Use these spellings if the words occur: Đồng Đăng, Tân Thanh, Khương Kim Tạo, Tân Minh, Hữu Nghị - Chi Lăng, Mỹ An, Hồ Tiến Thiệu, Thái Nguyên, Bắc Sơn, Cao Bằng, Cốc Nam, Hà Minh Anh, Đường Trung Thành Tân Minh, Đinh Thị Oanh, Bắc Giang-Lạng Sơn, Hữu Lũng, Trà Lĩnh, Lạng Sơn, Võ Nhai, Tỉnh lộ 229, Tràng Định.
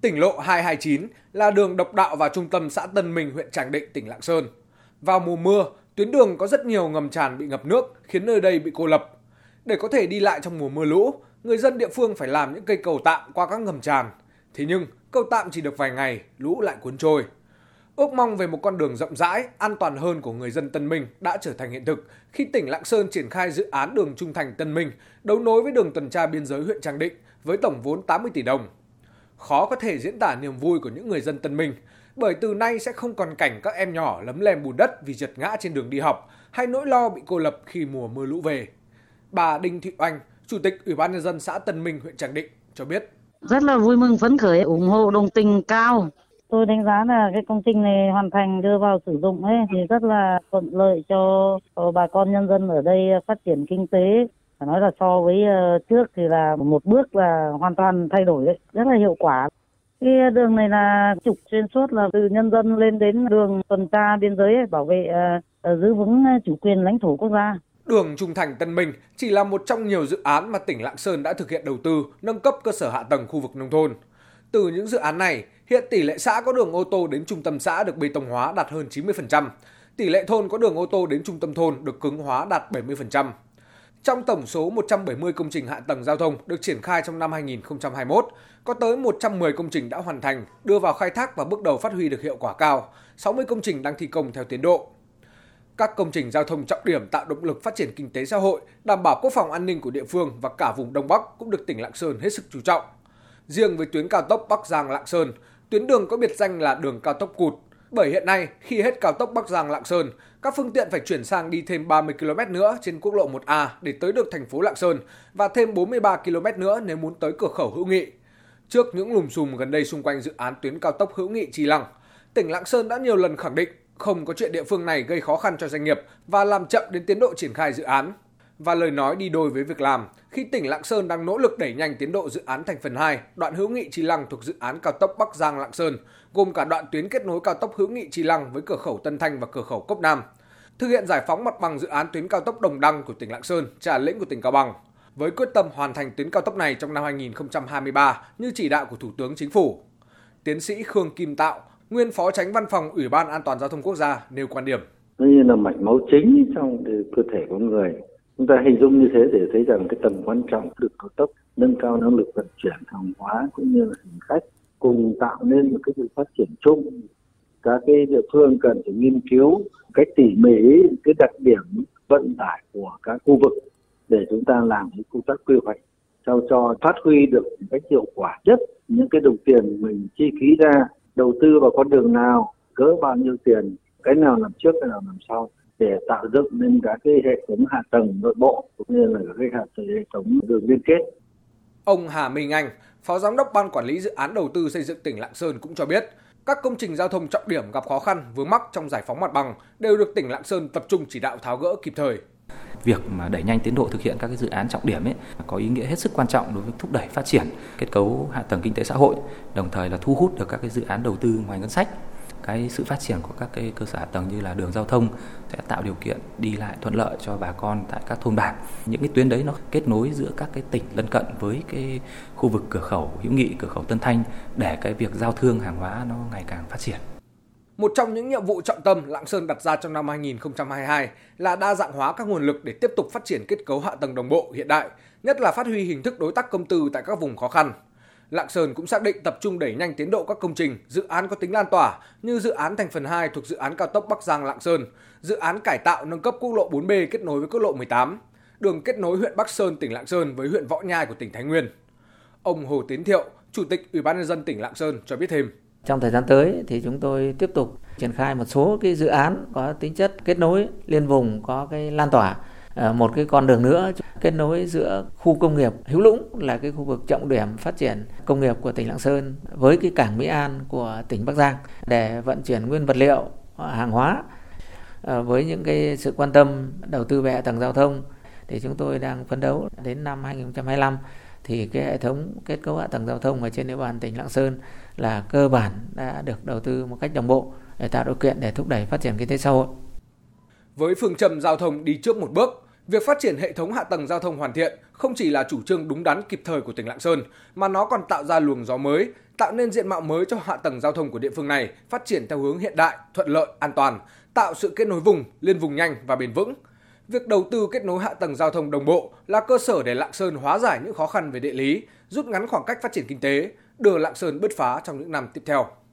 Tỉnh lộ 229 là đường độc đạo vào trung tâm xã Tân Minh, huyện Tràng Định, tỉnh Lạng Sơn. Vào mùa mưa, tuyến đường có rất nhiều ngầm tràn bị ngập nước, khiến nơi đây bị cô lập. Để có thể đi lại trong mùa mưa lũ, người dân địa phương phải làm những cây cầu tạm qua các ngầm tràn. Thế nhưng, cầu tạm chỉ được vài ngày, lũ lại cuốn trôi. Ước mong về một con đường rộng rãi, an toàn hơn của người dân Tân Minh đã trở thành hiện thực khi tỉnh Lạng Sơn triển khai dự án đường Trung Thành Tân Minh đấu nối với đường tuần tra biên giới huyện Tràng Định với tổng vốn 80 tỷ đồng. Khó có thể diễn tả niềm vui của những người dân Tân Minh, bởi từ nay sẽ không còn cảnh các em nhỏ lấm lem bùn đất vì trượt ngã trên đường đi học hay nỗi lo bị cô lập khi mùa mưa lũ về. Bà Đinh Thị Oanh, Chủ tịch Ủy ban nhân dân xã Tân Minh, huyện Tràng Định cho biết: Rất là vui mừng, phấn khởi, ủng hộ đồng tình cao. Tôi đánh giá là cái công trình này hoàn thành đưa vào sử dụng ấy thì rất là thuận lợi cho bà con nhân dân ở đây phát triển kinh tế. Phải nói là so với trước thì là một bước là hoàn toàn thay đổi đấy, rất là hiệu quả. Cái đường này là trục xuyên suốt là từ nhân dân lên đến đường tuần tra biên giới ấy, bảo vệ giữ vững chủ quyền lãnh thổ quốc gia. Đường Trung Thành Tân Minh chỉ là một trong nhiều dự án mà tỉnh Lạng Sơn đã thực hiện đầu tư nâng cấp cơ sở hạ tầng khu vực nông thôn. Từ những dự án này, hiện tỷ lệ xã có đường ô tô đến trung tâm xã được bê tông hóa đạt hơn 90%, tỷ lệ thôn có đường ô tô đến trung tâm thôn được cứng hóa đạt 70%. Trong tổng số 170 công trình hạ tầng giao thông được triển khai trong năm 2021, có tới 110 công trình đã hoàn thành, đưa vào khai thác và bước đầu phát huy được hiệu quả cao, 60 công trình đang thi công theo tiến độ. Các công trình giao thông trọng điểm tạo động lực phát triển kinh tế xã hội, đảm bảo quốc phòng an ninh của địa phương và cả vùng Đông Bắc cũng được tỉnh Lạng Sơn hết sức chú trọng. Riêng với tuyến cao tốc Bắc Giang-Lạng Sơn, tuyến đường có biệt danh là đường cao tốc cụt, bởi hiện nay khi hết cao tốc Bắc Giang-Lạng Sơn, các phương tiện phải chuyển sang đi thêm 30 km nữa trên quốc lộ 1A để tới được thành phố Lạng Sơn và thêm 43 km nữa nếu muốn tới cửa khẩu Hữu Nghị. Trước những lùm xùm gần đây xung quanh dự án tuyến cao tốc Hữu Nghị Chi Lăng, tỉnh Lạng Sơn đã nhiều lần khẳng định không có chuyện địa phương này gây khó khăn cho doanh nghiệp và làm chậm đến tiến độ triển khai dự án. Và lời nói đi đôi với việc làm khi tỉnh Lạng Sơn đang nỗ lực đẩy nhanh tiến độ dự án thành phần 2 đoạn Hữu Nghị Chi Lăng thuộc dự án cao tốc Bắc Giang Lạng Sơn, gồm cả đoạn tuyến kết nối cao tốc Hữu Nghị Chi Lăng với cửa khẩu Tân Thanh và cửa khẩu Cốc Nam, thực hiện giải phóng mặt bằng dự án tuyến cao tốc Đồng Đăng của tỉnh Lạng Sơn, Trà Lĩnh của tỉnh Cao Bằng, với quyết tâm hoàn thành tuyến cao tốc này trong năm 2023 như chỉ đạo của Thủ tướng Chính phủ. Tiến sĩ Khương Kim Tạo, nguyên Phó Chánh Văn phòng Ủy ban An toàn Giao thông Quốc gia nêu quan điểm: Đây là mạch máu chính trong cơ thể con người. Chúng ta hình dung như thế để thấy rằng cái tầm quan trọng đường cao tốc nâng cao năng lực vận chuyển hàng hóa cũng như là hành khách, cùng tạo nên một cái sự phát triển chung. Các cái địa phương cần phải nghiên cứu cách tỉ mỉ cái đặc điểm vận tải của các khu vực để chúng ta làm cái công tác quy hoạch sao cho phát huy được một cách hiệu quả nhất những cái đồng tiền mình chi phí ra, đầu tư vào con đường nào, cỡ bao nhiêu tiền, cái nào làm trước, cái nào làm sau, để tạo dựng nên các cái hệ thống hạ tầng nội bộ cũng như là các hệ thống đường liên kết. Ông Hà Minh Anh, Phó Giám đốc Ban Quản lý Dự án Đầu tư Xây dựng tỉnh Lạng Sơn cũng cho biết, các công trình giao thông trọng điểm gặp khó khăn vướng mắc trong giải phóng mặt bằng đều được tỉnh Lạng Sơn tập trung chỉ đạo tháo gỡ kịp thời. Việc mà đẩy nhanh tiến độ thực hiện các cái dự án trọng điểm ấy có ý nghĩa hết sức quan trọng đối với thúc đẩy phát triển kết cấu hạ tầng kinh tế xã hội, đồng thời là thu hút được các cái dự án đầu tư ngoài ngân sách. Cái sự phát triển của các cái cơ sở hạ tầng như là đường giao thông sẽ tạo điều kiện đi lại thuận lợi cho bà con tại các thôn bản. Những cái tuyến đấy nó kết nối giữa các cái tỉnh lân cận với cái khu vực cửa khẩu Hữu Nghị, cửa khẩu Tân Thanh để cái việc giao thương hàng hóa nó ngày càng phát triển. Một trong những nhiệm vụ trọng tâm Lạng Sơn đặt ra trong năm 2022 là đa dạng hóa các nguồn lực để tiếp tục phát triển kết cấu hạ tầng đồng bộ hiện đại, nhất là phát huy hình thức đối tác công tư tại các vùng khó khăn. Lạng Sơn cũng xác định tập trung đẩy nhanh tiến độ các công trình, dự án có tính lan tỏa như dự án thành phần 2 thuộc dự án cao tốc Bắc Giang Lạng Sơn, dự án cải tạo nâng cấp quốc lộ 4B kết nối với quốc lộ 18, đường kết nối huyện Bắc Sơn tỉnh Lạng Sơn với huyện Võ Nhai của tỉnh Thái Nguyên. Ông Hồ Tiến Thiệu, Chủ tịch Ủy ban nhân dân tỉnh Lạng Sơn cho biết thêm: Trong thời gian tới thì chúng tôi tiếp tục triển khai một số cái dự án có tính chất kết nối liên vùng, có cái lan tỏa. Một cái con đường nữa kết nối giữa khu công nghiệp Hữu Lũng là cái khu vực trọng điểm phát triển công nghiệp của tỉnh Lạng Sơn với cái cảng Mỹ An của tỉnh Bắc Giang để vận chuyển nguyên vật liệu, hàng hóa. Với những cái sự quan tâm đầu tư về hạ tầng giao thông thì chúng tôi đang phấn đấu đến năm 2025 thì cái hệ thống kết cấu hạ tầng giao thông ở trên địa bàn tỉnh Lạng Sơn là cơ bản đã được đầu tư một cách đồng bộ để tạo điều kiện để thúc đẩy phát triển kinh tế xã hội. Với phương châm giao thông đi trước một bước, việc phát triển hệ thống hạ tầng giao thông hoàn thiện không chỉ là chủ trương đúng đắn kịp thời của tỉnh Lạng Sơn, mà nó còn tạo ra luồng gió mới, tạo nên diện mạo mới cho hạ tầng giao thông của địa phương này phát triển theo hướng hiện đại, thuận lợi, an toàn, tạo sự kết nối vùng, liên vùng nhanh và bền vững. Việc đầu tư kết nối hạ tầng giao thông đồng bộ là cơ sở để Lạng Sơn hóa giải những khó khăn về địa lý, rút ngắn khoảng cách phát triển kinh tế, đưa Lạng Sơn bứt phá trong những năm tiếp theo.